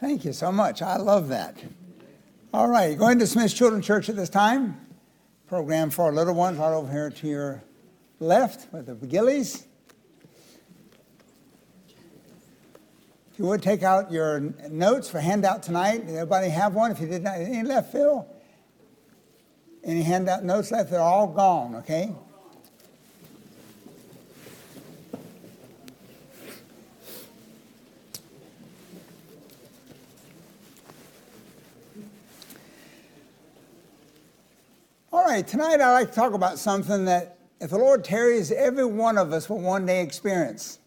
Thank you so much. I love that. All right, going to dismiss Children's Church at this time. Program for little ones right over here to your left with the Gillies. If you would take out your notes for handout tonight. Did everybody have one? If you did not, any left, Phil? Any handout notes left? They're all gone, okay? All right, tonight I'd like to talk about something that, if the Lord tarries, every one of us will one day experience.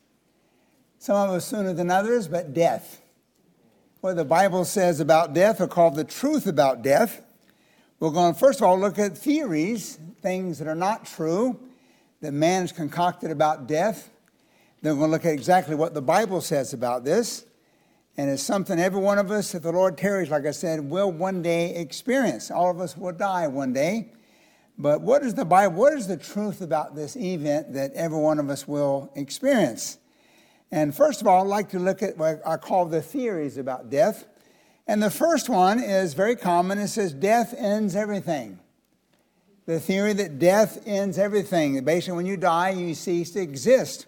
Some of us sooner than others, but death. What the Bible says about death, or called the truth about death. We're going to, first of all, look at theories, things that are not true, that man has concocted about death. Then we're going to look at exactly what the Bible says about this. And it's something every one of us, if the Lord tarries, like I said, will one day experience. All of us will die one day. But what is the Bible? What is the truth about this event that every one of us will experience? And first of all, I'd like to look at what I call the theories about death. And the first one is very common. It says death ends everything. The theory that death ends everything. Basically, when you die, you cease to exist.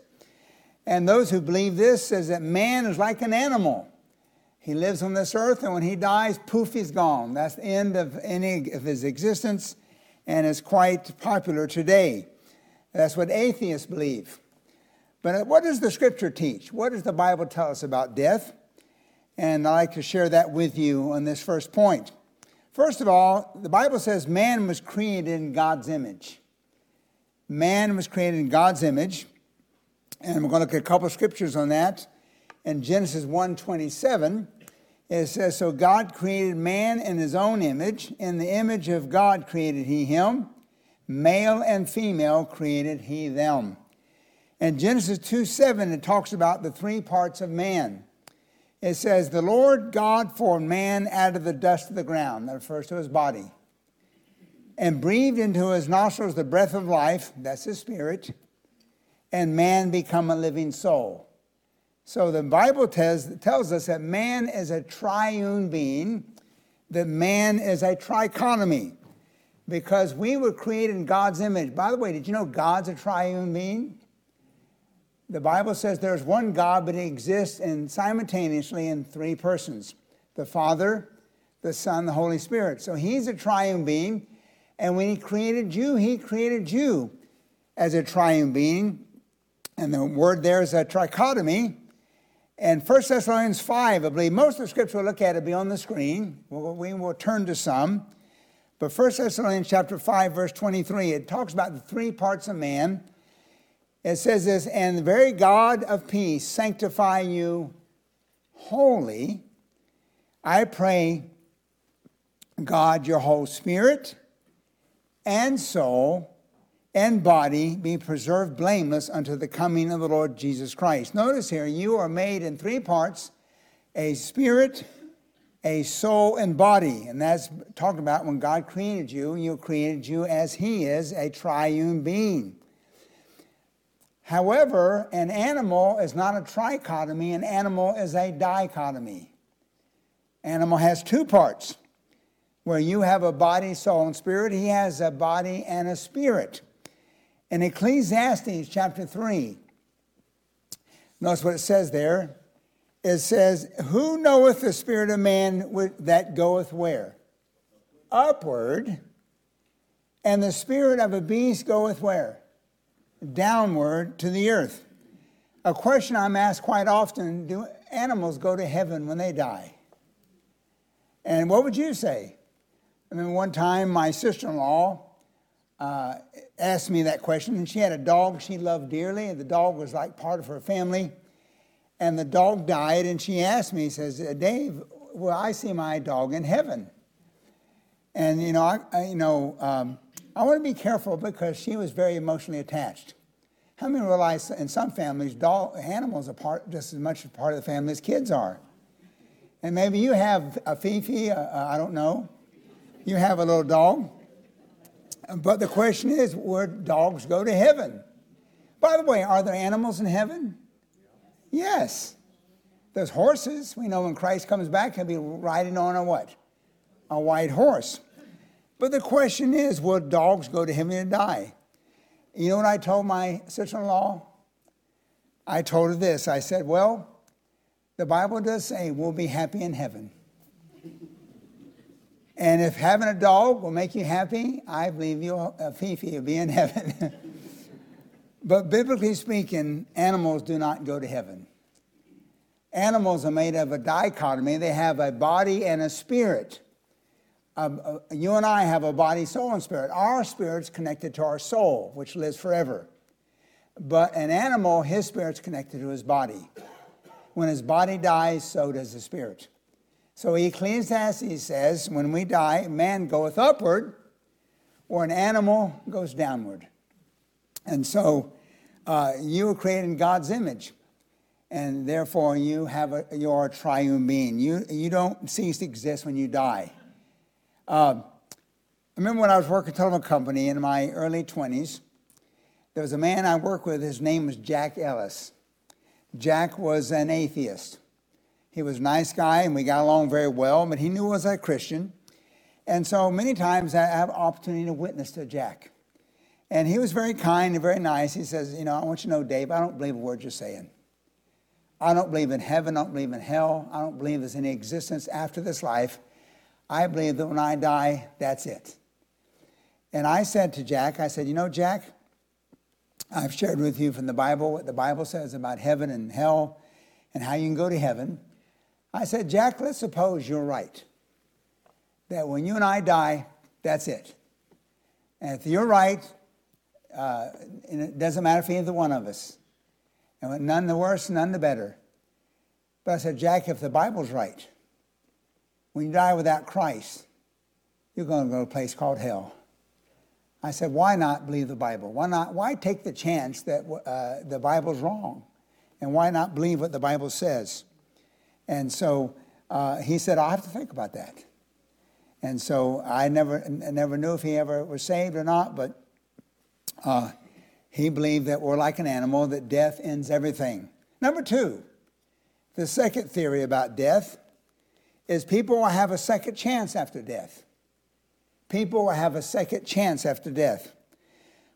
And those who believe this says that man is like an animal. He lives on this earth, and when he dies, poof, he's gone. That's the end of any of his existence, and it's quite popular today. That's what atheists believe. But what does the Scripture teach? What does the Bible tell us about death? And I'd like to share that with you on this first point. First of all, the Bible says man was created in God's image. Man was created in God's image. And we're going to look at a couple of scriptures on that. In Genesis 1:27, it says, "So God created man in his own image. In the image of God created he him. Male and female created he them." In Genesis 2:7, it talks about the three parts of man. It says, "The Lord God formed man out of the dust of the ground," that refers to his body, "and breathed into his nostrils the breath of life," that's his spirit, "and man become a living soul." So the Bible tells us that man is a triune being, that man is a trichotomy, because we were created in God's image. By the way, did you know God's a triune being? The Bible says there's one God, but he exists simultaneously in three persons: the Father, the Son, the Holy Spirit. So he's a triune being, and when he created you as a triune being. And the word there is a trichotomy. And 1 Thessalonians 5, I believe most of the scripture we'll look at will be on the screen. We will turn to some. But 1 Thessalonians chapter 5, verse 23, it talks about the three parts of man. It says this, "And the very God of peace sanctify you wholly. I pray, God, your whole spirit and soul and body be preserved blameless unto the coming of the Lord Jesus Christ." Notice here, you are made in three parts: a spirit, a soul, and body. And that's talking about when God created you, and you created you as he is, a triune being. However, an animal is not a trichotomy. An animal is a dichotomy. Animal has two parts, where you have a body, soul, and spirit. He has a body and a spirit. In Ecclesiastes chapter 3, notice what it says there. It says, "Who knoweth the spirit of man that goeth where? Upward. And the spirit of a beast goeth where? Downward to the earth." A question I'm asked quite often: do animals go to heaven when they die? And what would you say? I mean, one time my sister-in-law asked me that question, and she had a dog she loved dearly, and the dog was like part of her family, and the dog died, and she asked me, says, "Dave, will I see my dog in heaven?" And I want to be careful, because she was very emotionally attached. How many realize in some families, animals are just as much a part of the family as kids are? And maybe you have a Fifi, I don't know. You have a little dog. But the question is, where dogs go to heaven? By the way, are there animals in heaven? Yes. There's horses. We know when Christ comes back, he'll be riding on a what? A white horse. But the question is, will dogs go to heaven and die? You know what I told my sister-in-law? I told her this. I said, well, the Bible does say we'll be happy in heaven. And if having a dog will make you happy, I believe Fifi will be in heaven. But biblically speaking, animals do not go to heaven. Animals are made of a dichotomy. They have a body and a spirit. You and I have a body, soul, and spirit. Our spirit's connected to our soul, which lives forever. But an animal, his spirit's connected to his body. When his body dies, so does the spirit. So Ecclesiastes says, when we die, man goeth upward, or an animal goes downward. And so you were created in God's image, and therefore you're a triune being. You don't cease to exist when you die. I remember when I was working at a telephone company in my early 20s, there was a man I worked with. His name was Jack Ellis. Jack was an atheist. He was a nice guy, and we got along very well, but he knew I was a Christian. And so many times I have an opportunity to witness to Jack. And he was very kind and very nice. He says, you know, I want you to know, Dave, I don't believe a word you're saying. I don't believe in heaven. I don't believe in hell. I don't believe there's any existence after this life. I believe that when I die, that's it. And I said to Jack, I said, you know, Jack, I've shared with you from the Bible what the Bible says about heaven and hell and how you can go to heaven. I said, Jack, let's suppose you're right, that when you and I die, that's it. And if you're right, and it doesn't matter for either one of us. And none the worse, none the better. But I said, Jack, if the Bible's right, when you die without Christ, you're going to go to a place called hell. I said, why not believe the Bible? Why not? Why take the chance that the Bible's wrong? And why not believe what the Bible says? And so he said, I'll have to think about that. And so I never knew if he ever was saved or not, but he believed that we're like an animal, that death ends everything. Number two, the second theory about death is people will have a second chance after death. People will have a second chance after death.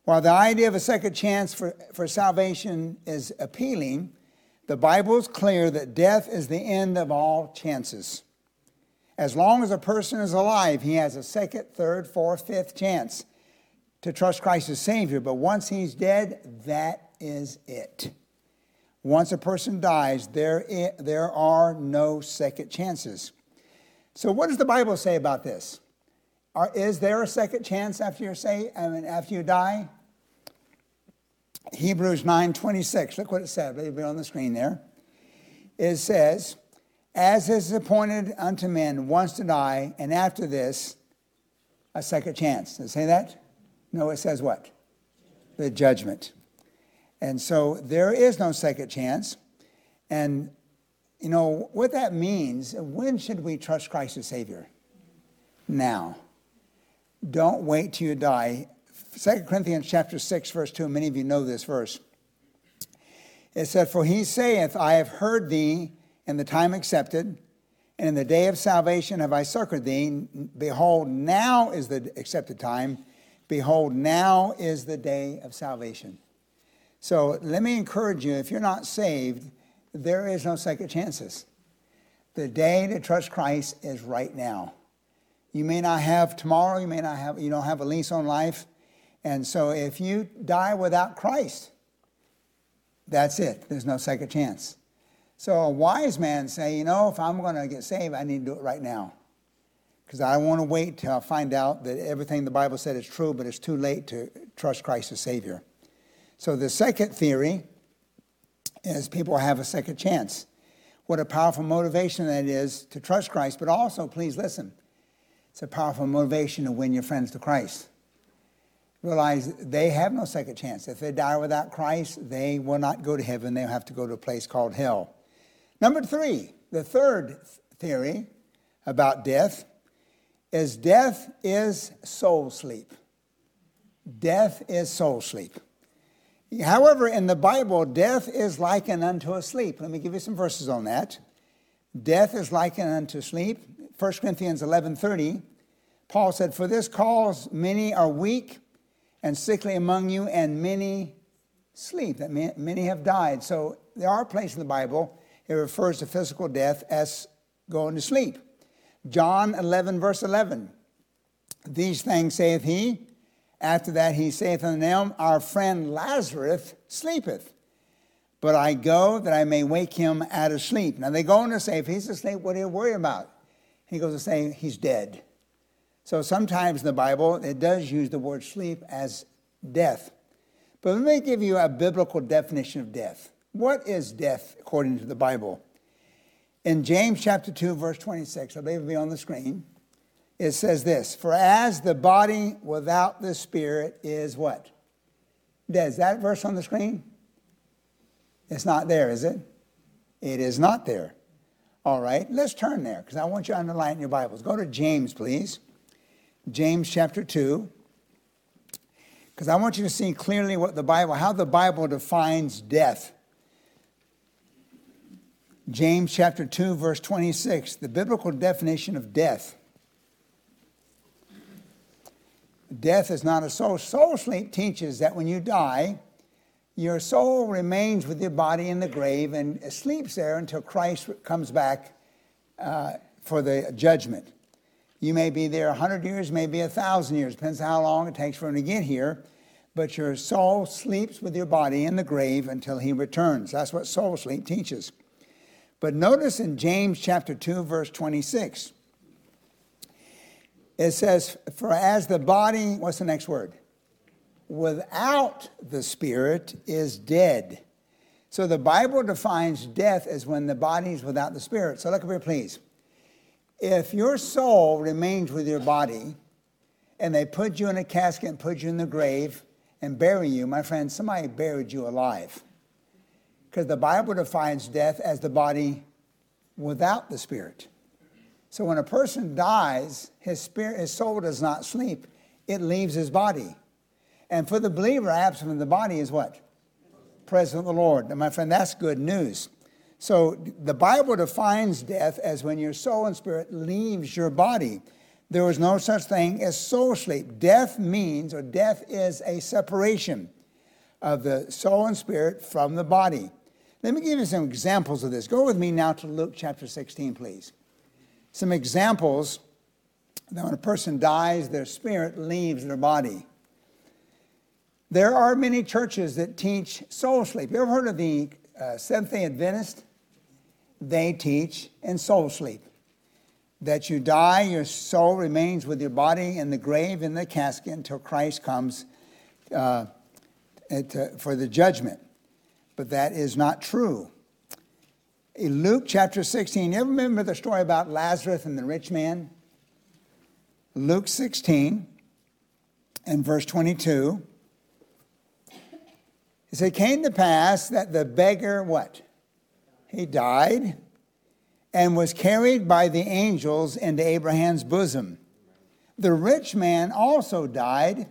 While the idea of a second chance for salvation is appealing, the Bible is clear that death is the end of all chances. As long as a person is alive, he has a second, third, fourth, fifth chance to trust Christ as Savior, but once he's dead, that is it. Once a person dies, there are no second chances. So what does the Bible say about this? Is there a second chance after you die? Hebrews 9:26, look what it said. It'll be on the screen there. It says, as is appointed unto men once to die, and after this, a second chance. Does it say that? No, it says what? The judgment. And so there is no second chance. And, you know, what that means, when should we trust Christ as Savior? Now. Don't wait till you die. 2 Corinthians chapter 6, verse 2, many of you know this verse. It said, for he saith, I have heard thee in the time accepted, and in the day of salvation have I succored thee. Behold, now is the accepted time. Behold, now is the day of salvation. So let me encourage you, if you're not saved, there is no second chances. The day to trust Christ is right now. You may not have tomorrow, you don't have a lease on life. And so if you die without Christ, that's it. There's no second chance. So a wise man say, you know, if I'm going to get saved, I need to do it right now. Because I want to wait till I find out that everything the Bible said is true, but it's too late to trust Christ as Savior. So the second theory is people have a second chance. What a powerful motivation that is to trust Christ, but also, please listen, it's a powerful motivation to win your friends to Christ. Realize they have no second chance. If they die without Christ, they will not go to heaven. They'll have to go to a place called hell. Number three, the third theory about death is death is soul sleep. Death is soul sleep. However, in the Bible, death is likened unto a sleep. Let me give you some verses on that. Death is likened unto sleep. 1 Corinthians 11:30, Paul said, "For this cause many are weak and sickly among you, and many sleep." That many have died. So there are places in the Bible it refers to physical death as going to sleep. John 11, verse 11, "These things saith he. After that he saith unto them, Our friend Lazarus sleepeth, but I go that I may wake him out of sleep." Now they go on to say, if he's asleep, what do you worry about? He goes to say, he's dead. So sometimes in the Bible, it does use the word sleep as death. But let me give you a biblical definition of death. What is death according to the Bible? In James chapter 2, verse 26, I believe it'll be on the screen, it says this, "For as the body without the spirit is" what? Dead. Is that verse on the screen? It's not there, is it? It is not there. All right, let's turn there, because I want you to underline your Bibles. Go to James, please. James chapter 2. Because I want you to see clearly what the Bible, how the Bible defines death. James chapter 2, verse 26, the biblical definition of death. Death is not a soul. Soul sleep teaches that when you die, your soul remains with your body in the grave and sleeps there until Christ comes back for the judgment. You may be there 100 years, maybe 1,000 years. Depends on how long it takes for him to get here. But your soul sleeps with your body in the grave until he returns. That's what soul sleep teaches. But notice in James chapter 2, verse 26, it says, "For as the body," what's the next word? "Without the spirit is dead." So the Bible defines death as when the body is without the spirit. So look up here, please. If your soul remains with your body, and they put you in a casket and put you in the grave and bury you, my friend, somebody buried you alive. Because the Bible defines death as the body without the spirit. So when a person dies, his soul does not sleep. It leaves his body. And for the believer, absent from the body is what? Present with the Lord. And my friend, that's good news. So the Bible defines death as when your soul and spirit leaves your body. There is no such thing as soul sleep. Death means, or death is a separation of the soul and spirit from the body. Let me give you some examples of this. Go with me now to Luke chapter 16, please. Some examples that when a person dies, their spirit leaves their body. There are many churches that teach soul sleep. You ever heard of the Seventh-day Adventist? They teach in soul sleep. That you die, your soul remains with your body in the grave, in the casket, until Christ comes for the judgment. But that is not true. In Luke chapter 16, you ever remember the story about Lazarus and the rich man? Luke 16 and verse 22. It said, "It came to pass that the beggar," what? "He died and was carried by the angels into Abraham's bosom. The rich man also died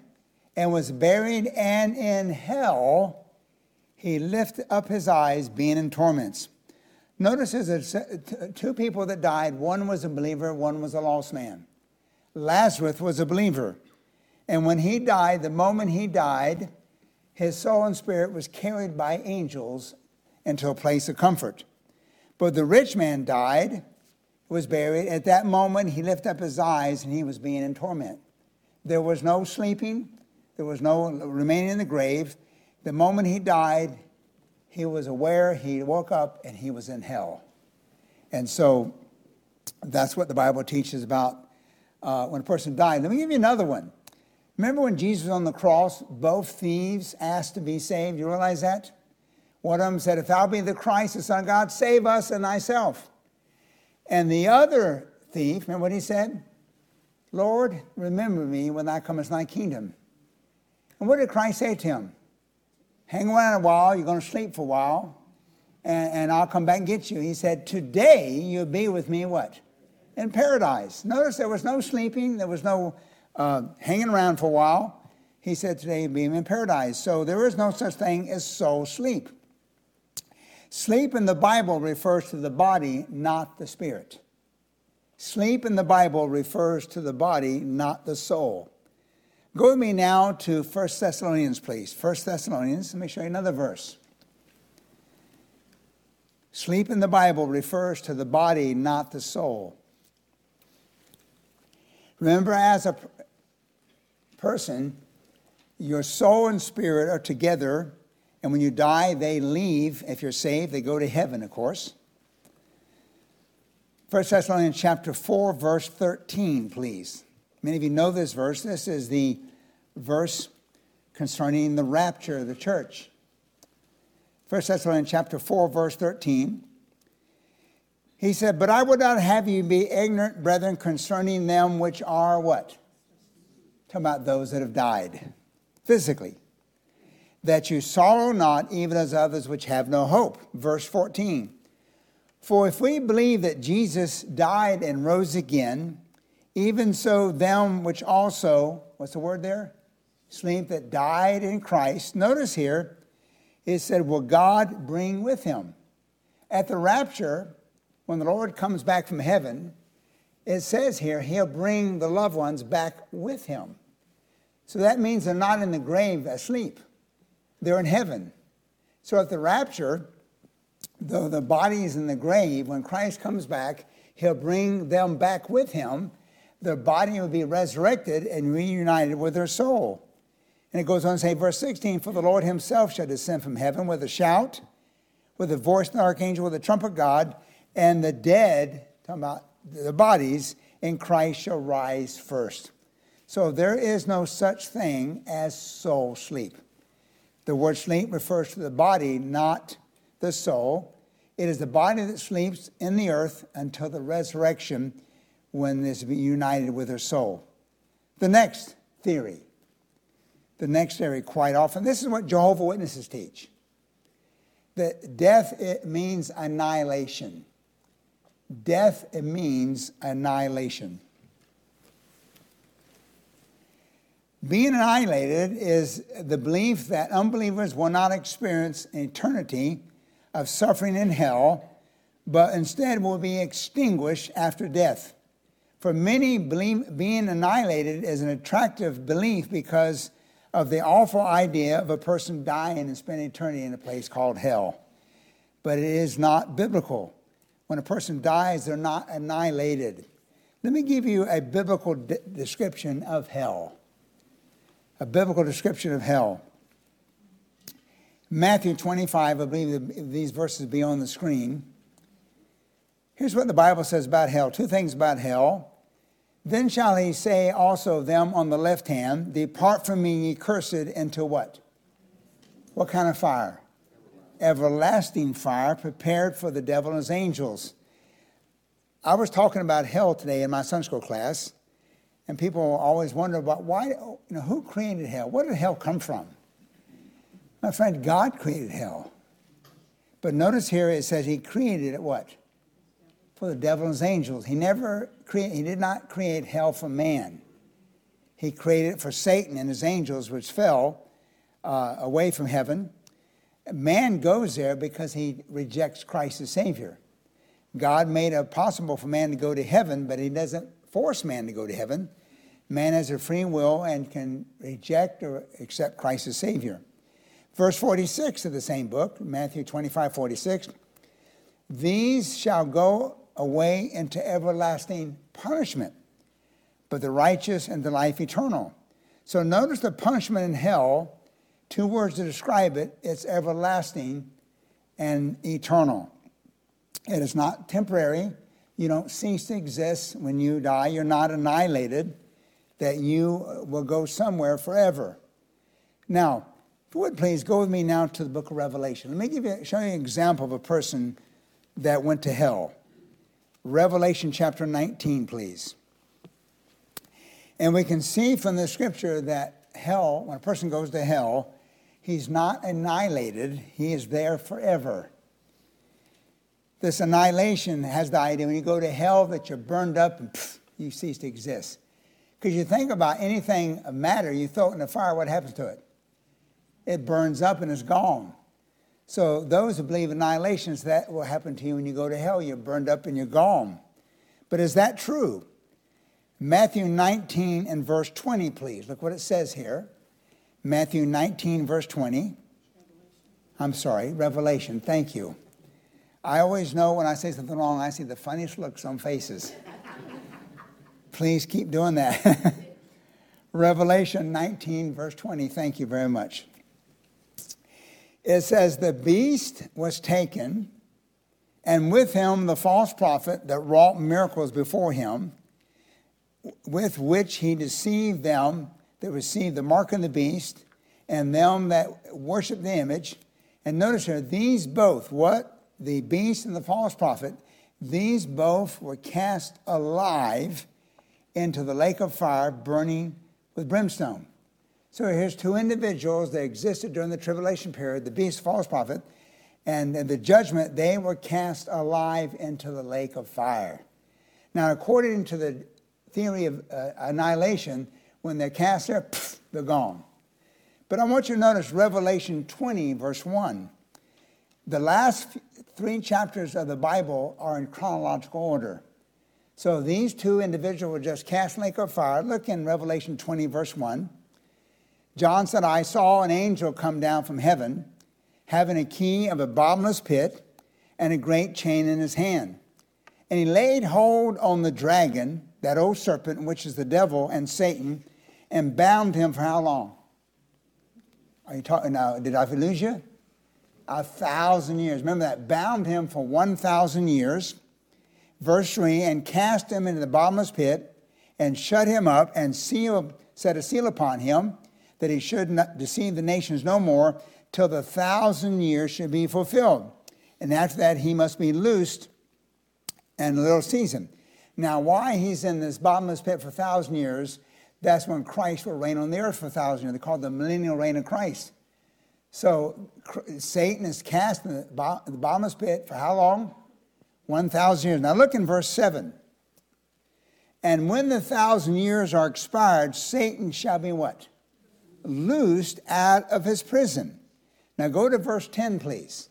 and was buried, and in hell he lifted up his eyes, being in torments." Notice there's two people that died. One was a believer, one was a lost man. Lazarus was a believer. And when he died, the moment he died, his soul and spirit was carried by angels into a place of comfort. But the rich man died, was buried. At that moment, he lifted up his eyes and he was being in torment. There was no sleeping. There was no remaining in the grave. The moment he died, he was aware, he woke up, and he was in hell. And so that's what the Bible teaches about when a person died. Let me give you another one. Remember when Jesus was on the cross, both thieves asked to be saved. You realize that? One of them said, "If thou be the Christ, the Son of God, save us and thyself." And the other thief, remember what he said? "Lord, remember me when thou comest in thy kingdom." And what did Christ say to him? "Hang around a while, you're going to sleep for a while, and I'll come back and get you." He said, "Today you'll be with me," what? "In paradise." Notice there was no sleeping, there was no hanging around for a while. He said, "Today you'll be in paradise." So there is no such thing as soul sleep. Sleep in the Bible refers to the body, not the spirit. Sleep in the Bible refers to the body, not the soul. Go with me now to 1 Thessalonians, please. 1 Thessalonians, let me show you another verse. Sleep in the Bible refers to the body, not the soul. Remember, as a person, your soul and spirit are together, and when you die, they leave. If you're saved, they go to heaven, of course. 1 Thessalonians chapter 4, verse 13, please. Many of you know this verse. This is the verse concerning the rapture of the church. 1 Thessalonians chapter 4, verse 13. He said, "But I would not have you be ignorant, brethren, concerning them which are" what? Talking about those that have died physically. "That you sorrow not, even as others which have no hope." Verse 14. "For if we believe that Jesus died and rose again, even so them which also," what's the word there? "Sleep," that died in Christ. Notice here, it said, "will God bring with him." At the rapture, when the Lord comes back from heaven, it says here, he'll bring the loved ones back with him. So that means they're not in the grave asleep. They're in heaven. So at the rapture, though the body is in the grave, when Christ comes back, he'll bring them back with him. Their body will be resurrected and reunited with their soul. And it goes on to say, verse 16, "For the Lord himself shall descend from heaven with a shout, with the voice of the archangel, with the trump of God, and the dead," talking about the bodies, "in Christ shall rise first." So there is no such thing as soul sleep. The word sleep refers to the body, not the soul. It is the body that sleeps in the earth until the resurrection, when this be united with her soul. The next theory quite often, this is what Jehovah's Witnesses teach, that death, it means annihilation. Death, it means annihilation. Being annihilated is the belief that unbelievers will not experience an eternity of suffering in hell, but instead will be extinguished after death. For many, being annihilated is an attractive belief because of the awful idea of a person dying and spending eternity in a place called hell. But it is not biblical. When a person dies, they're not annihilated. Let me give you a biblical description of hell. A biblical description of hell. Matthew 25, I believe these verses be on the screen. Here's what the Bible says about hell. Two things about hell. "Then shall he say also them on the left hand, Depart from me, ye cursed, into" what? What kind of fire? Everlasting fire, prepared for the devil and his angels. I was talking about hell today in my Sunday school class, and people always wonder about why, who created hell? Where did hell come from? My friend, God created hell. But notice here it says he created it what? For the devil and his angels. He did not create hell for man. He created it for Satan and his angels, which fell away from heaven. Man goes there because he rejects Christ as Savior. God made it possible for man to go to heaven, but he doesn't force man to go to heaven. Man has a free will and can reject or accept Christ as Savior. Verse 46 of the same book, Matthew 25, 46. "These shall go away into everlasting punishment, but the righteous into life eternal." So notice the punishment in hell, two words to describe it, it's everlasting and eternal. It is not temporary. You don't cease to exist when you die. You're not annihilated, that you will go somewhere forever. Now, if you would please, go with me now to the book of Revelation. Let me show you an example of a person that went to hell. Revelation chapter 19, please. And we can see from the scripture that hell, when a person goes to hell, he's not annihilated. He is there forever. This annihilation has the idea when you go to hell that you're burned up and you cease to exist. Because you think about anything of matter, you throw it in the fire, what happens to it? It burns up and it's gone. So those who believe annihilation is that will happen to you when you go to hell. You're burned up and you're gone. But is that true? Matthew 19 and verse 20, please. Look what it says here. Matthew 19, verse 20. I'm sorry, Revelation. Thank you. I always know when I say something wrong, I see the funniest looks on faces. Please keep doing that. Revelation 19, verse 20. Thank you very much. It says, the beast was taken, and with him the false prophet that wrought miracles before him, with which he deceived them that received the mark of the beast, and them that worship the image. And notice here, these both, what? The beast and the false prophet, these both were cast alive into the lake of fire burning with brimstone. So here's two individuals that existed during the tribulation period, the beast, false prophet, and the judgment, they were cast alive into the lake of fire. Now, according to the theory of annihilation, when they're cast there, they're gone. But I want you to notice Revelation 20, verse 1. The last three chapters of the Bible are in chronological order. So these two individuals were just cast in the lake of fire. Look in Revelation 20, verse 1. John said, I saw an angel come down from heaven, having a key of a bottomless pit and a great chain in his hand. And he laid hold on the dragon, that old serpent, which is the devil and Satan, and bound him for how long? Are you talking now? Did I lose you? 1,000 years. Remember that. Bound him for 1,000 years. Verse 3, and cast him into the bottomless pit and shut him up and set a seal upon him that he should not deceive the nations no more till the 1,000 years should be fulfilled. And after that, he must be loosed and a little season. Now, why he's in this bottomless pit for 1,000 years, that's when Christ will reign on the earth for 1,000 years. They call it the millennial reign of Christ. So Satan is cast in the bottomless pit for how long? 1,000 years. Now look in verse 7. And when the 1,000 years are expired, Satan shall be what? Loosed out of his prison. Now go to verse 10, please.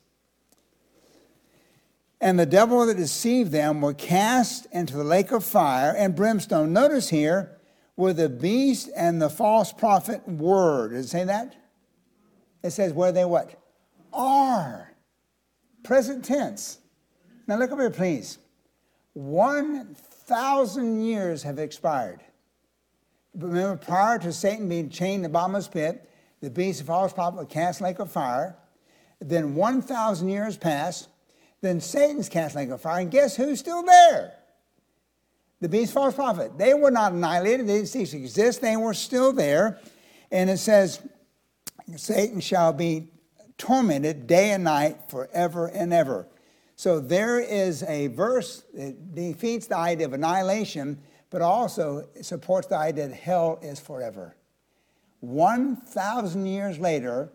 And the devil that deceived them were cast into the lake of fire and brimstone. Notice here, where the beast and the false prophet were. Does it say that? It says where they what? Are. Present tense. Now look up here, please. 1,000 years have expired. Remember, prior to Satan being chained in the bottomless pit, the beast and false prophet were cast in the lake of fire. Then 1,000 years passed. Then Satan's cast in the lake of fire. And guess who's still there? The beast, false prophet. They were not annihilated. They didn't cease to exist. They were still there. And it says, Satan shall be tormented day and night forever and ever. So there is a verse that defeats the idea of annihilation, but also supports the idea that hell is forever. 1,000 years later,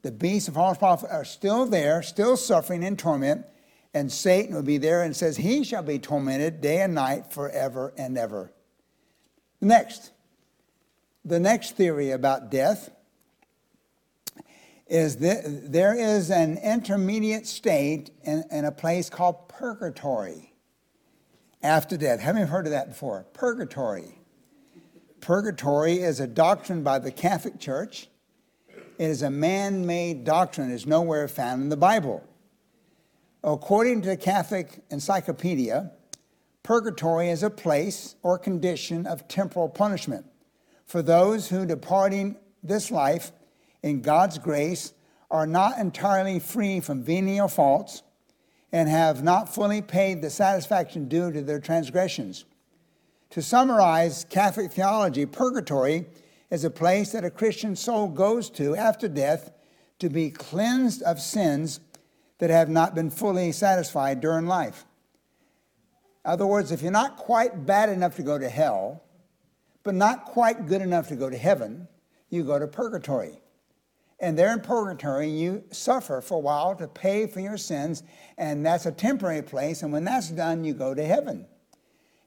the beast and false prophet are still there, still suffering in torment, and Satan will be there, and says he shall be tormented day and night forever and ever. Next, the next theory about death is that there is an intermediate state in a place called purgatory after death. Haven't you heard of that before? Purgatory. Purgatory is a doctrine by the Catholic Church. It is a man-made doctrine. It's nowhere found in the Bible. According to the Catholic Encyclopedia, purgatory is a place or condition of temporal punishment for those who, departing this life in God's grace, are not entirely free from venial faults and have not fully paid the satisfaction due to their transgressions. To summarize Catholic theology, purgatory is a place that a Christian soul goes to after death to be cleansed of sins that have not been fully satisfied during life. In other words, if you're not quite bad enough to go to hell, but not quite good enough to go to heaven, you go to purgatory. And there in purgatory, you suffer for a while to pay for your sins, and that's a temporary place, and when that's done, you go to heaven.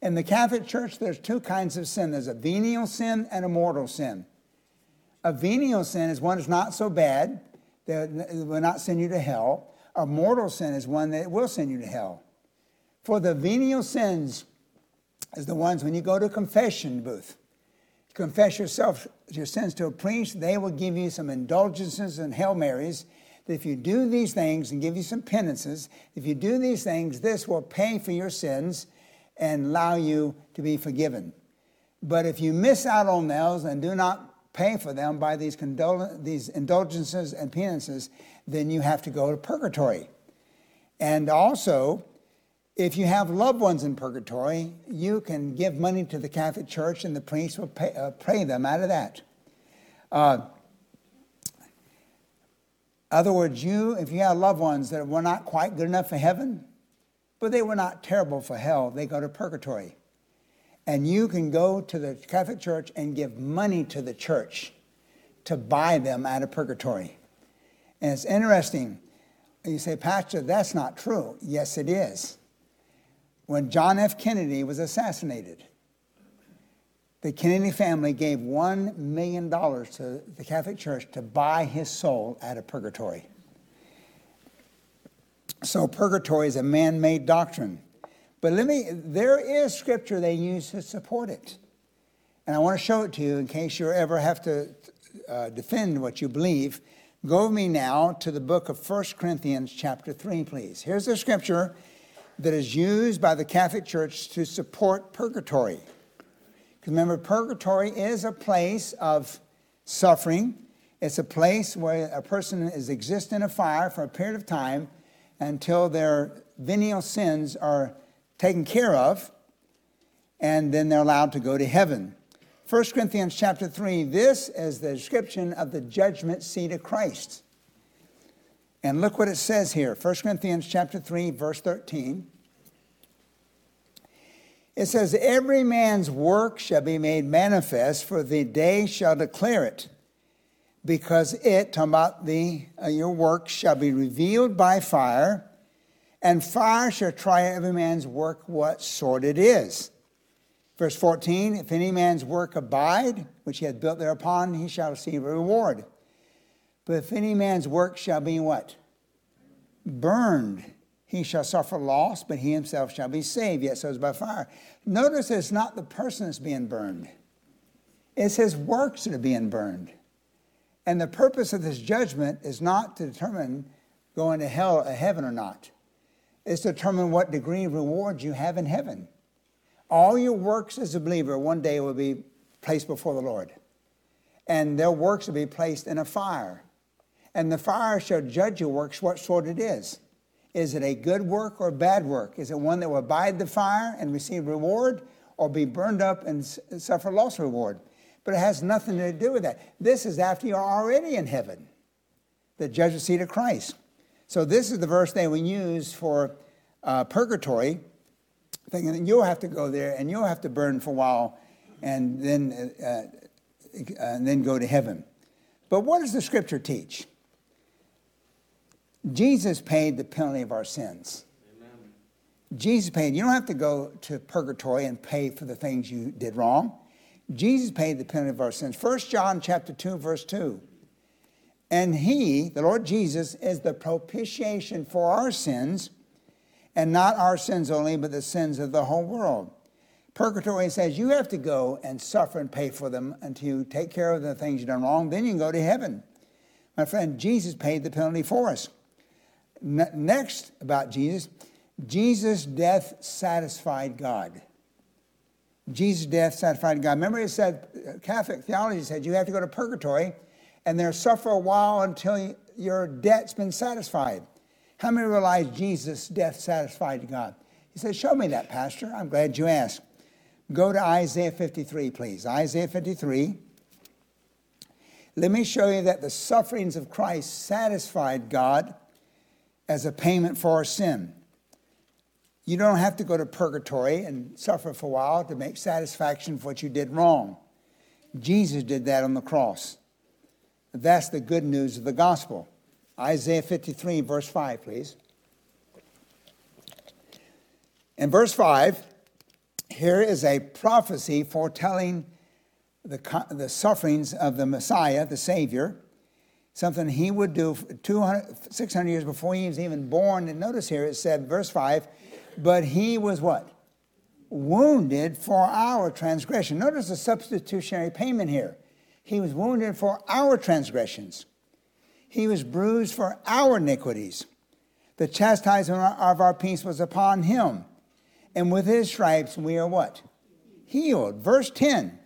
In the Catholic Church, there's two kinds of sin. There's a venial sin and a mortal sin. A venial sin is one that's not so bad that will not send you to hell. A mortal sin is one that will send you to hell. For the venial sins is the ones when you go to confession booth, confess yourself, your sins to a priest, they will give you some indulgences and Hail Marys. If you do these things and give you some penances, if you do these things, this will pay for your sins and allow you to be forgiven. But if you miss out on those and do not pay for them by these indulgences and penances, then you have to go to purgatory. And also, if you have loved ones in purgatory, you can give money to the Catholic Church and the priest will pray them out of that. In other words, if you have loved ones that were not quite good enough for heaven, but they were not terrible for hell, they go to purgatory. And you can go to the Catholic Church and give money to the church to buy them out of purgatory. And it's interesting. You say, Pastor, that's not true. Yes, it is. When John F. Kennedy was assassinated, the Kennedy family gave $1 million to the Catholic Church to buy his soul out of purgatory. So purgatory is a man-made doctrine. But there is scripture they use to support it. And I want to show it to you in case you ever have to defend what you believe. Go with me now to the book of 1 Corinthians chapter 3, please. Here's a scripture that is used by the Catholic Church to support purgatory. Because remember, purgatory is a place of suffering. It's a place where a person is exist in a fire for a period of time until their venial sins are taken care of, and then they're allowed to go to heaven. 1 Corinthians chapter 3, this is the description of the judgment seat of Christ. And look what it says here, 1 Corinthians chapter 3, verse 13. It says, every man's work shall be made manifest, for the day shall declare it, because it, talking about your work, shall be revealed by fire, and fire shall try every man's work what sort it is. Verse 14, if any man's work abide, which he hath built thereupon, he shall receive a reward. But if any man's work shall be what? Burned. He shall suffer loss, but he himself shall be saved, yet so is by fire. Notice it's not the person that's being burned. It's his works that are being burned. And the purpose of this judgment is not to determine going to hell or heaven or not. It's to determine what degree of reward you have in heaven. All your works as a believer one day will be placed before the Lord. And their works will be placed in a fire. And the fire shall judge your works what sort it is. Is it a good work or bad work? Is it one that will abide the fire and receive reward or be burned up and suffer loss reward? But it has nothing to do with that. This is after you're already in heaven, the judgment seat of Christ. So this is the verse they will use for purgatory, thinking that you'll have to go there and you'll have to burn for a while and then go to heaven. But what does the scripture teach? Jesus paid the penalty of our sins. Amen. Jesus paid. You don't have to go to purgatory and pay for the things you did wrong. Jesus paid the penalty of our sins. 1 John chapter 2, verse 2. And he, the Lord Jesus, is the propitiation for our sins, and not our sins only, but the sins of the whole world. Purgatory says you have to go and suffer and pay for them until you take care of the things you've done wrong. Then you can go to heaven. My friend, Jesus paid the penalty for us. Next about Jesus, Jesus' death satisfied God. Jesus' death satisfied God. Remember it said, Catholic theology said you have to go to purgatory and there suffer a while until your debt's been satisfied. How many realize Jesus' death satisfied God? He said, show me that, Pastor. I'm glad you asked. Go to Isaiah 53, please. Isaiah 53. Let me show you that the sufferings of Christ satisfied God as a payment for our sin. You don't have to go to purgatory and suffer for a while to make satisfaction for what you did wrong. Jesus did that on the cross. That's the good news of the gospel. Isaiah 53, verse 5, please. In verse 5, here is a prophecy foretelling the sufferings of the Messiah, the Savior. something he would do 600 years before he was even born. And notice here it said, verse 5, but he was what? Wounded for our transgression. Notice the substitutionary payment here. He was wounded for our transgressions. He was bruised for our iniquities. The chastisement of our peace was upon him. And with his stripes we are what? Healed. Verse 10.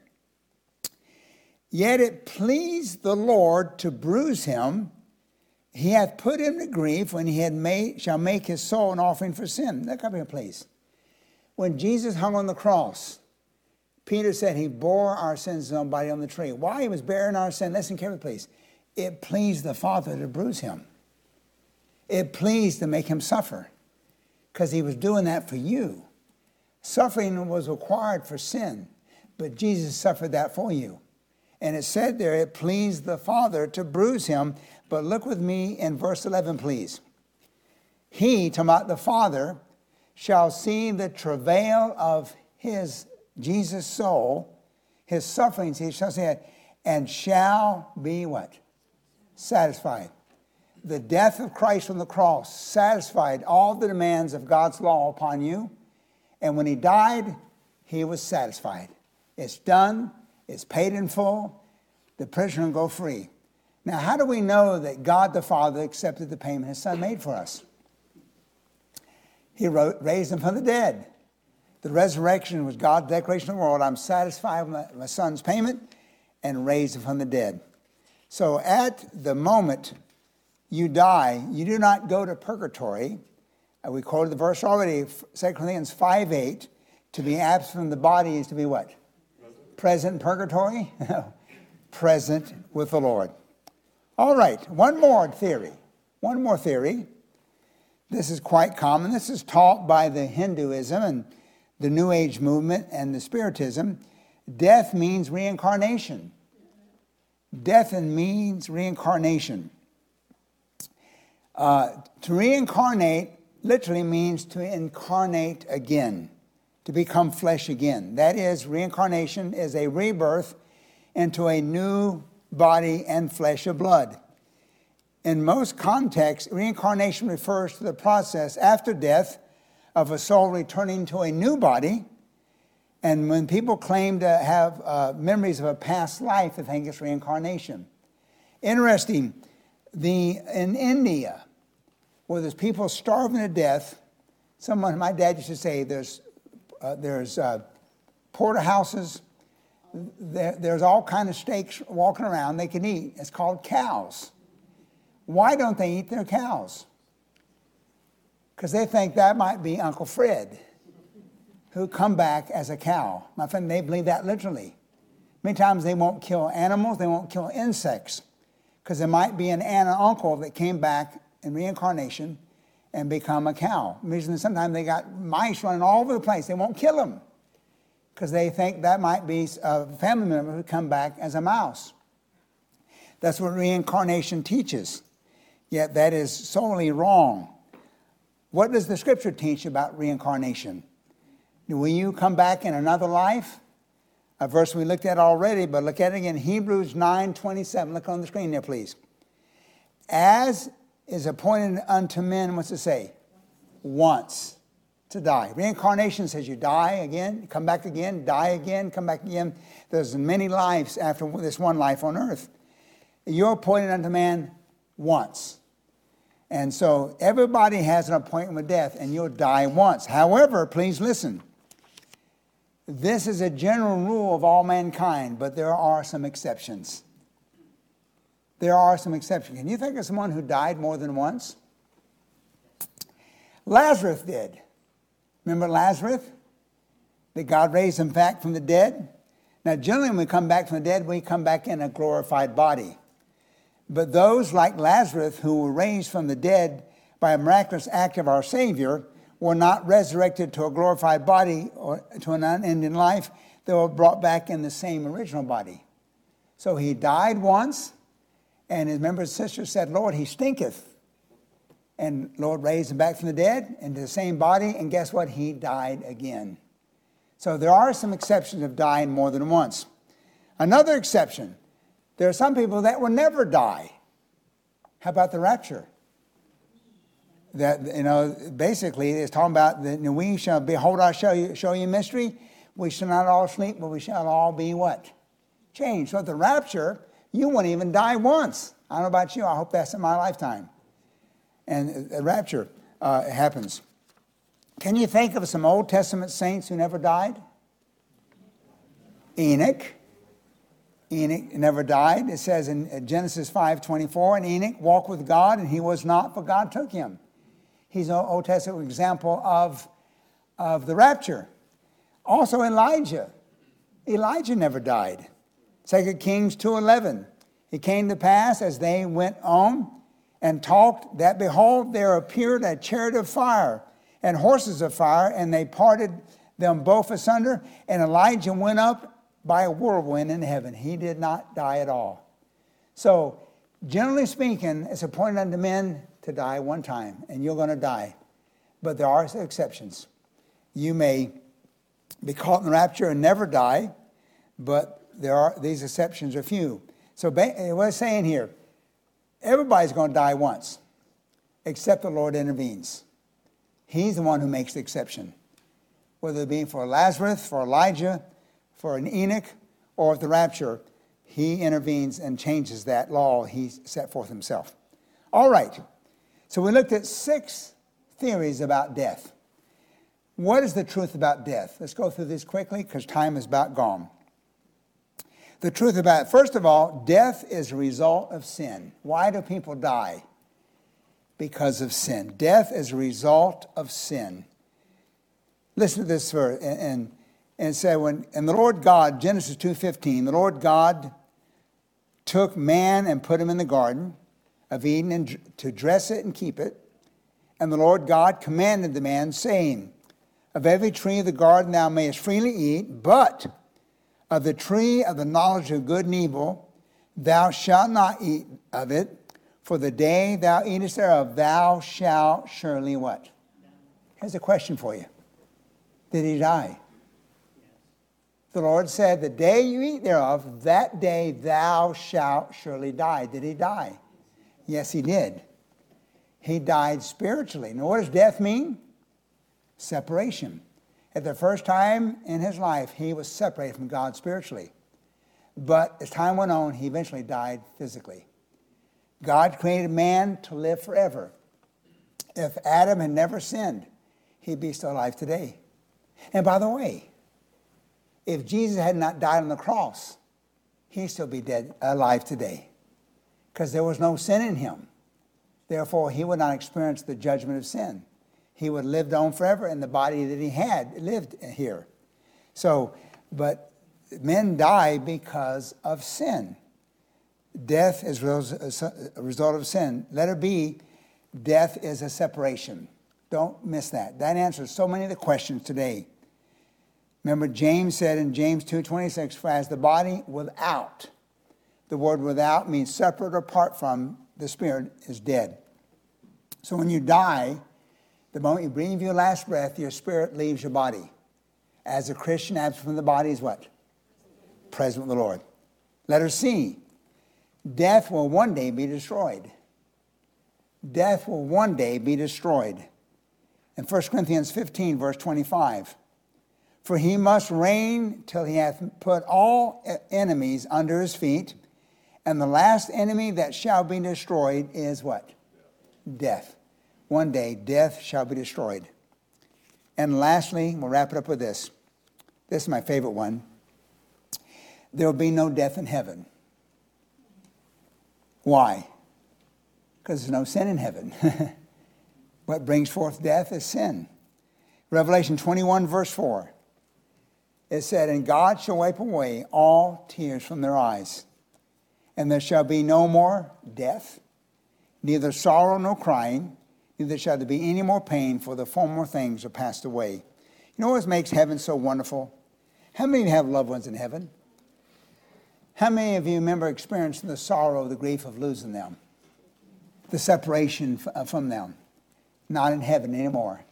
Yet it pleased the Lord to bruise him. He hath put him to grief when he shall make his soul an offering for sin. Look up here, please. When Jesus hung on the cross, Peter said he bore our sins in his body on the tree. While he was bearing our sin, listen carefully, please. It pleased the Father to bruise him. It pleased to make him suffer because he was doing that for you. Suffering was required for sin, but Jesus suffered that for you. And it said there, it pleased the Father to bruise him. But look with me in verse 11, please. He, talking about the Father, shall see the travail of his, Jesus' soul, his sufferings, he shall see it, and shall be what? Satisfied. The death of Christ on the cross satisfied all the demands of God's law upon you. And when he died, he was satisfied. It's done. It's paid in full. The prisoner will go free. Now, how do we know that God the Father accepted the payment his Son made for us? He raised him from the dead. The resurrection was God's declaration of the world. I'm satisfied with my Son's payment and raised him from the dead. So at the moment you die, you do not go to purgatory. We quoted the verse already, 2 Corinthians 5:8, to be absent from the body is to be what? Present purgatory? No. Present with the Lord. All right, one more theory. This is quite common. This is taught by the Hinduism and the New Age movement and the Spiritism. Death means reincarnation. Death means reincarnation. To reincarnate literally means to incarnate again. To become flesh again. That is, reincarnation is a rebirth into a new body and flesh of blood. In most contexts, reincarnation refers to the process after death of a soul returning to a new body. And when people claim to have memories of a past life, they think it's reincarnation. Interesting, in India, where there's people starving to death, my dad used to say there's porterhouses, there's all kind of steaks walking around they can eat. It's called cows. Why don't they eat their cows? Because they think that might be Uncle Fred, who come back as a cow. My friend, they believe that literally. Many times they won't kill animals, they won't kill insects, because there might be an aunt or uncle that came back in reincarnation and become a cow. The reason is sometimes they got mice running all over the place. They won't kill them because they think that might be a family member who come back as a mouse. That's what reincarnation teaches. Yet that is solely wrong. What does the Scripture teach about reincarnation? Will you come back in another life? A verse we looked at already, but look at it again. Hebrews 9:27. Look on the screen there, please. As is appointed unto men, what's it say? Once to die. Reincarnation says you die again, come back again, die again, come back again. There's many lives after this one life on earth. You're appointed unto man once. And so everybody has an appointment with death, and you'll die once. However, please listen. This is a general rule of all mankind, but there are some exceptions. There are some exceptions. Can you think of someone who died more than once? Lazarus did. Remember Lazarus? That God raised him back from the dead? Now, generally when we come back from the dead, we come back in a glorified body. But those like Lazarus who were raised from the dead by a miraculous act of our Savior were not resurrected to a glorified body or to an unending life. They were brought back in the same original body. So he died once. And his sister said, Lord, he stinketh. And Lord raised him back from the dead into the same body. And guess what? He died again. So there are some exceptions of dying more than once. Another exception. There are some people that will never die. How about the rapture? That, you know, basically it's talking about that we shall behold, I show you mystery. We shall not all sleep, but we shall all be what? Changed. So at the rapture, you won't even die once. I don't know about you. I hope that's in my lifetime. And the rapture happens. Can you think of some Old Testament saints who never died? Enoch. Enoch never died. It says in Genesis 5:24, and Enoch walked with God, and he was not, for God took him. He's an Old Testament example of the rapture. Also Elijah. Elijah never died. 2 Kings 2:11. It came to pass as they went on and talked that, behold, there appeared a chariot of fire and horses of fire, and they parted them both asunder, and Elijah went up by a whirlwind in heaven. He did not die at all. So, generally speaking, it's appointed unto men to die one time, and you're going to die. But there are exceptions. You may be caught in the rapture and never die, but these exceptions are few. So what it's saying here, everybody's going to die once, except the Lord intervenes. He's the one who makes the exception, whether it be for Lazarus, for Elijah, for an Enoch, or the rapture. He intervenes and changes that law he set forth himself. All right, so we looked at 6 theories about death. What is the truth about death? Let's go through this quickly because time is about gone. The truth about it. First of all, death is a result of sin. Why do people die? Because of sin. Death is a result of sin. Listen to this verse. And say, and the Lord God, Genesis 2:15, the Lord God took man and put him in the garden of Eden and to dress it and keep it. And the Lord God commanded the man, saying, of every tree of the garden thou mayest freely eat, but of the tree of the knowledge of good and evil, thou shalt not eat of it, for the day thou eatest thereof, thou shalt surely what? Here's a question for you. Did he die? The Lord said, the day you eat thereof, that day thou shalt surely die. Did he die? Yes, he did. He died spiritually. Now, what does death mean? Separation. At the first time in his life, he was separated from God spiritually. But as time went on, he eventually died physically. God created man to live forever. If Adam had never sinned, he'd be still alive today. And by the way, if Jesus had not died on the cross, he'd still be alive today. Because there was no sin in him. Therefore, he would not experience the judgment of sin. He would have lived on forever in the body that he had lived here. So, but men die because of sin. Death is a result of sin. Letter B, death is a separation. Don't miss that. That answers so many of the questions today. Remember, James said in James 2:26, for as the body without, the word without means separate or apart from, the spirit is dead. So when you die, the moment you breathe your last breath, your spirit leaves your body. As a Christian, absent from the body is what? Present with the Lord. Letter C, death will one day be destroyed. Death will one day be destroyed. In 1 Corinthians 15, verse 25, for he must reign till he hath put all enemies under his feet, and the last enemy that shall be destroyed is what? Death. One day, death shall be destroyed. And lastly, we'll wrap it up with this. This is my favorite one. There will be no death in heaven. Why? Because there's no sin in heaven. What brings forth death is sin. Revelation 21, verse 4. It said, and God shall wipe away all tears from their eyes, and there shall be no more death, neither sorrow nor crying, neither shall there be any more pain, for the former things are passed away. You know what makes heaven so wonderful? How many of you have loved ones in heaven? How many of you remember experiencing the sorrow, the grief of losing them, the separation from them? Not in heaven anymore.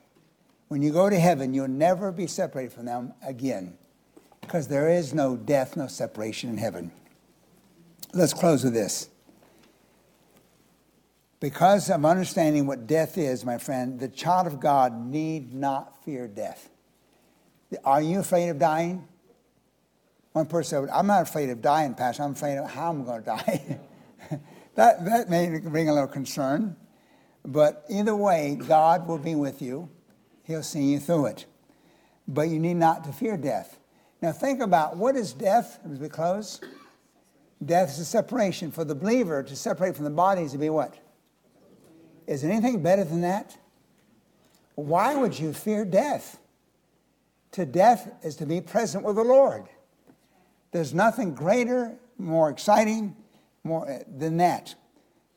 When you go to heaven, you'll never be separated from them again, because there is no death, no separation in heaven. Let's close with this. Because of understanding what death is, my friend, the child of God need not fear death. Are you afraid of dying? One person said, I'm not afraid of dying, Pastor. I'm afraid of how I'm going to die. That may bring a little concern. But either way, God will be with you. He'll see you through it. But you need not to fear death. Now think about, what is death? As we close, death is a separation. For the believer to separate from the body is to be what? Is there anything better than that? Why would you fear death? To death is to be present with the Lord. There's nothing greater, more exciting, more than that.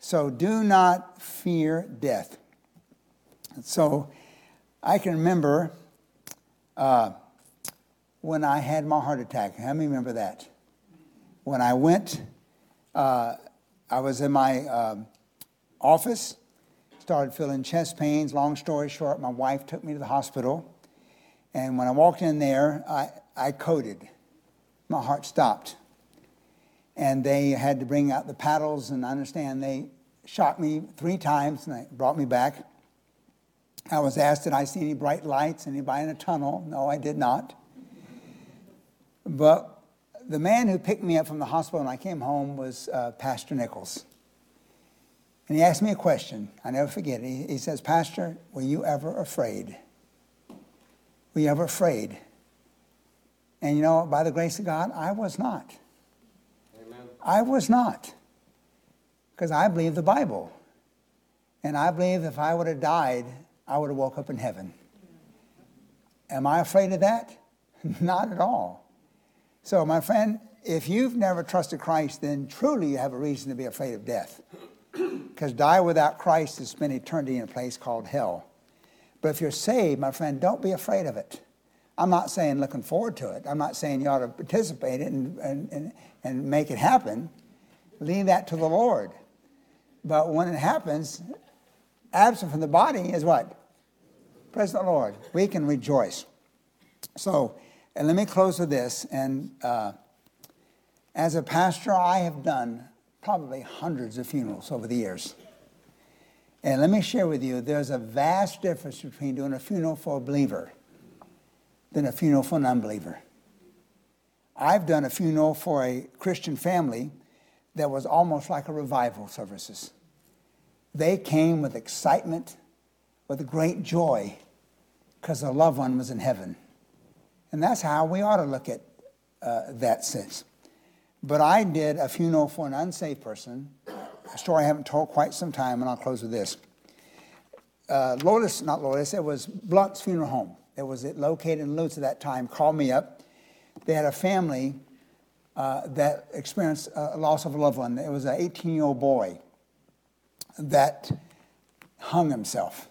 So do not fear death. So I can remember when I had my heart attack. How many remember that? When I went, I was in my office, started feeling chest pains. Long story short, my wife took me to the hospital. And when I walked in there, I coded. My heart stopped. And they had to bring out the paddles, and I understand they shot me 3 times, and they brought me back. I was asked, did I see any bright lights, anybody in a tunnel? No, I did not. But the man who picked me up from the hospital when I came home was Pastor Nichols. And he asked me a question. I never forget it. He says, Pastor, were you ever afraid? Were you ever afraid? And you know, by the grace of God, I was not. I was not, because I believe the Bible. And I believe if I would have died, I would have woke up in heaven. Am I afraid of that? Not at all. So, my friend, if you've never trusted Christ, then truly you have a reason to be afraid of death. Because die without Christ is spend eternity in a place called hell. But if you're saved, my friend, don't be afraid of it. I'm not saying looking forward to it. I'm not saying you ought to participate in it and make it happen. Leave that to the Lord. But when it happens, absent from the body is what? Present Lord. We can rejoice. So, and let me close with this. And as a pastor, I have done probably hundreds of funerals over the years. And let me share with you, there's a vast difference between doing a funeral for a believer than a funeral for an unbeliever. I've done a funeral for a Christian family that was almost like a revival services. They came with excitement, with great joy, because their loved one was in heaven. And that's how we ought to look at that sense. But I did a funeral for an unsaved person, a story I haven't told quite some time, and I'll close with this. It was Blunt's Funeral Home. It was located in Lutz at that time, called me up. They had a family that experienced a loss of a loved one. It was an 18-year-old boy that hung himself.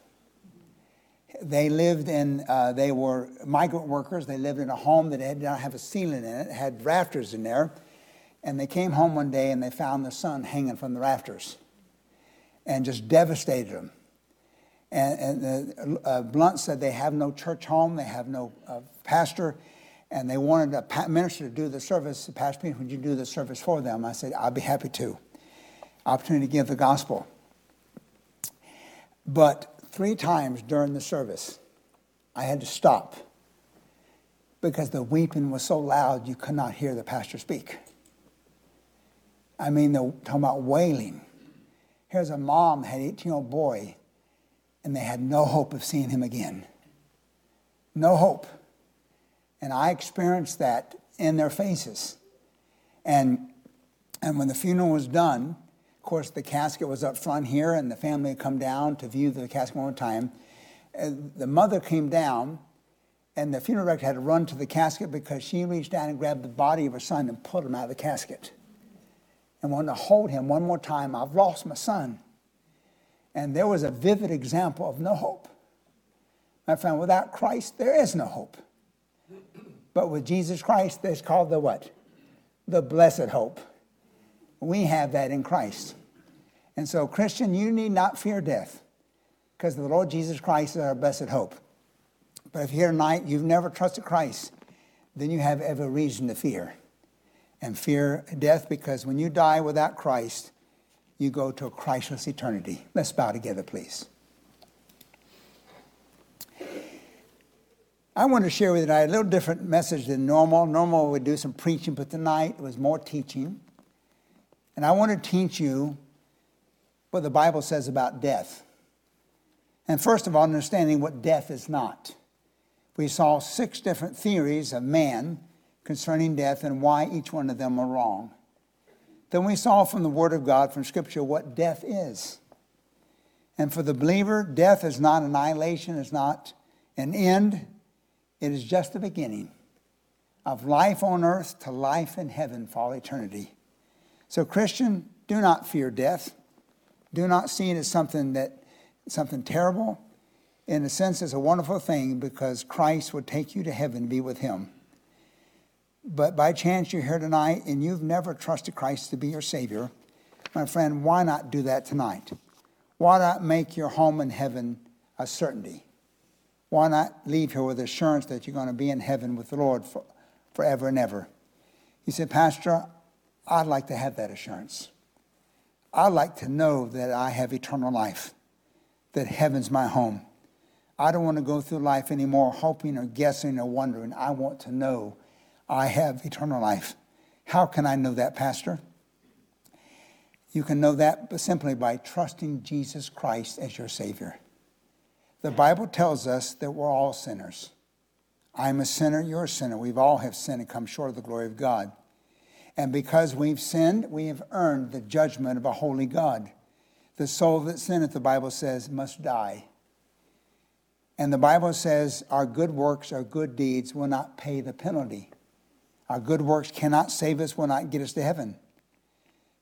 They lived in, they were migrant workers. They lived in a home that did not have a ceiling in it. It had rafters in there. And they came home one day and they found their son hanging from the rafters and just devastated him. And Blunt said they have no church home, they have no pastor, and they wanted a minister to do the service. Pastor Pete, would you do the service for them? I said, I'll be happy to. Opportunity to give the gospel. But 3 times during the service, I had to stop because the weeping was so loud you could not hear the pastor speak. I mean, they're talking about wailing. Here's a mom that had an 18-year-old boy, and they had no hope of seeing him again. No hope. And I experienced that in their faces. And when the funeral was done, of course, the casket was up front here, and the family had come down to view the casket one time. And the mother came down, and the funeral director had to run to the casket because she reached down and grabbed the body of her son and pulled him out of the casket and wanted to hold him one more time. I've lost my son. And there was a vivid example of no hope. My friend, without Christ, there is no hope. But with Jesus Christ, there's called the what? The blessed hope. We have that in Christ. And so, Christian, you need not fear death, because the Lord Jesus Christ is our blessed hope. But if here tonight you've never trusted Christ, then you have every reason to fear. And fear death, because when you die without Christ, you go to a Christless eternity. Let's bow together, please. I want to share with you tonight a little different message than normal. Normal we do some preaching, but tonight it was more teaching. And I want to teach you what the Bible says about death. And first of all, understanding what death is not. We saw 6 different theories of man concerning death and why each one of them are wrong. Then we saw from the Word of God, from Scripture, what death is. And for the believer, death is not annihilation, it's not an end. It is just the beginning of life on earth to life in heaven for all eternity. So Christian, do not fear death. Do not see it as something terrible. In a sense, it's a wonderful thing because Christ will take you to heaven to be with Him. But by chance you're here tonight and you've never trusted Christ to be your Savior, my friend, why not do that tonight? Why not make your home in heaven a certainty? Why not leave here with assurance that you're going to be in heaven with the Lord forever and ever? You say, Pastor, I'd like to have that assurance. I'd like to know that I have eternal life, that heaven's my home. I don't want to go through life anymore hoping or guessing or wondering. I want to know I have eternal life. How can I know that, Pastor? You can know that simply by trusting Jesus Christ as your Savior. The Bible tells us that we're all sinners. I'm a sinner, you're a sinner. We've all have sinned and come short of the glory of God. And because we've sinned, we have earned the judgment of a holy God. The soul that sinneth, the Bible says, must die. And the Bible says our good works, our good deeds will not pay the penalty. Our good works cannot save us, will not get us to heaven.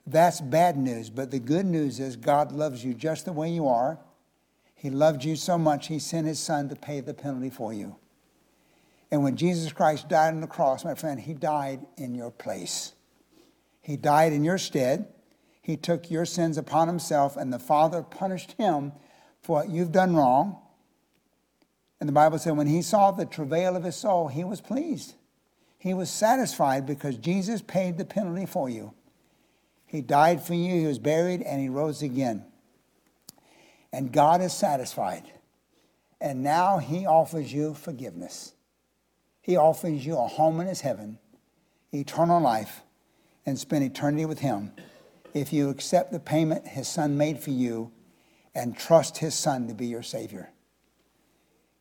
That's bad news, but the good news is God loves you just the way you are. He loved you so much, He sent His Son to pay the penalty for you. And when Jesus Christ died on the cross, my friend, He died in your place. He died in your stead. He took your sins upon Himself, and the Father punished Him for what you've done wrong. And the Bible said when He saw the travail of His soul, He was pleased. He was satisfied because Jesus paid the penalty for you. He died for you, He was buried, and He rose again. And God is satisfied. And now He offers you forgiveness. He offers you a home in His heaven, eternal life, and spend eternity with Him if you accept the payment His Son made for you and trust His Son to be your Savior.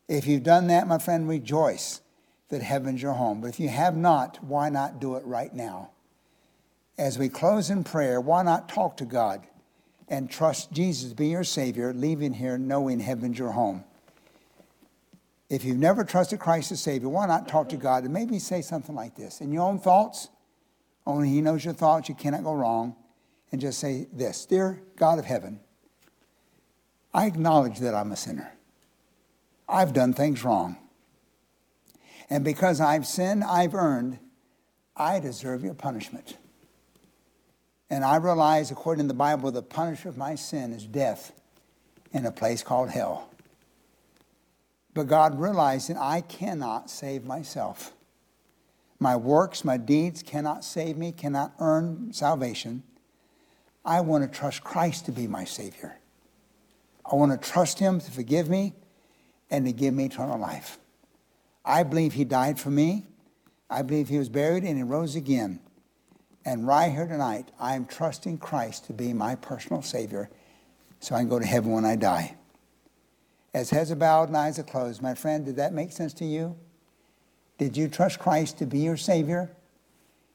If you've done that, my friend, rejoice that heaven's your home. But if you have not, why not do it right now? As we close in prayer, why not talk to God and trust Jesus to be your Savior, leaving here knowing heaven's your home? If you've never trusted Christ as Savior, why not talk to God and maybe say something like this? In your own thoughts, only He knows your thoughts, you cannot go wrong, and just say this, Dear God of heaven, I acknowledge that I'm a sinner. I've done things wrong. And because I've sinned, I've earned, I deserve your punishment. And I realize, according to the Bible, the punishment of my sin is death in a place called hell. But God realized that I cannot save myself. My works, my deeds cannot save me, cannot earn salvation. I want to trust Christ to be my Savior. I want to trust Him to forgive me and to give me eternal life. I believe He died for me. I believe He was buried and He rose again. And right here tonight, I am trusting Christ to be my personal Savior so I can go to heaven when I die. As heads are bowed and eyes are closed, my friend, did that make sense to you? Did you trust Christ to be your Savior?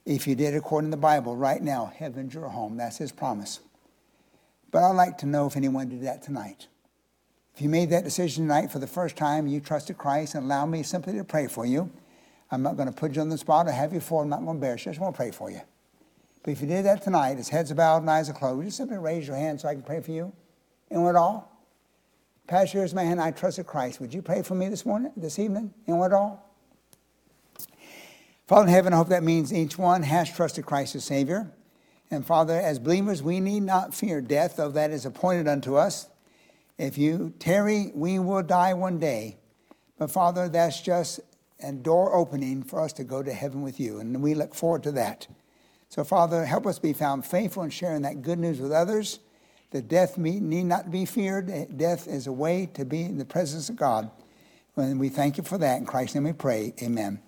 If you did, according to the Bible, right now, heaven's your home. That's His promise. But I'd like to know if anyone did that tonight. If you made that decision tonight for the first time, you trusted Christ, and allow me simply to pray for you. I'm not going to put you on the spot or have you forward. I'm not going to embarrass you. I just want to pray for you. But if you did that tonight, as heads are bowed and eyes are closed, would you simply raise your hand so I can pray for you? Anyone at all? Pastor, here's my hand. I trusted Christ. Would you pray for me this evening? Anyone at all? Father in heaven, I hope that means each one has trusted Christ as Savior. And Father, as believers, we need not fear death, though that is appointed unto us. If you tarry, we will die one day. But Father, that's just a door opening for us to go to heaven with you, and we look forward to that. So Father, help us be found faithful in sharing that good news with others, that death need not be feared. Death is a way to be in the presence of God. And we thank you for that. In Christ's name we pray. Amen.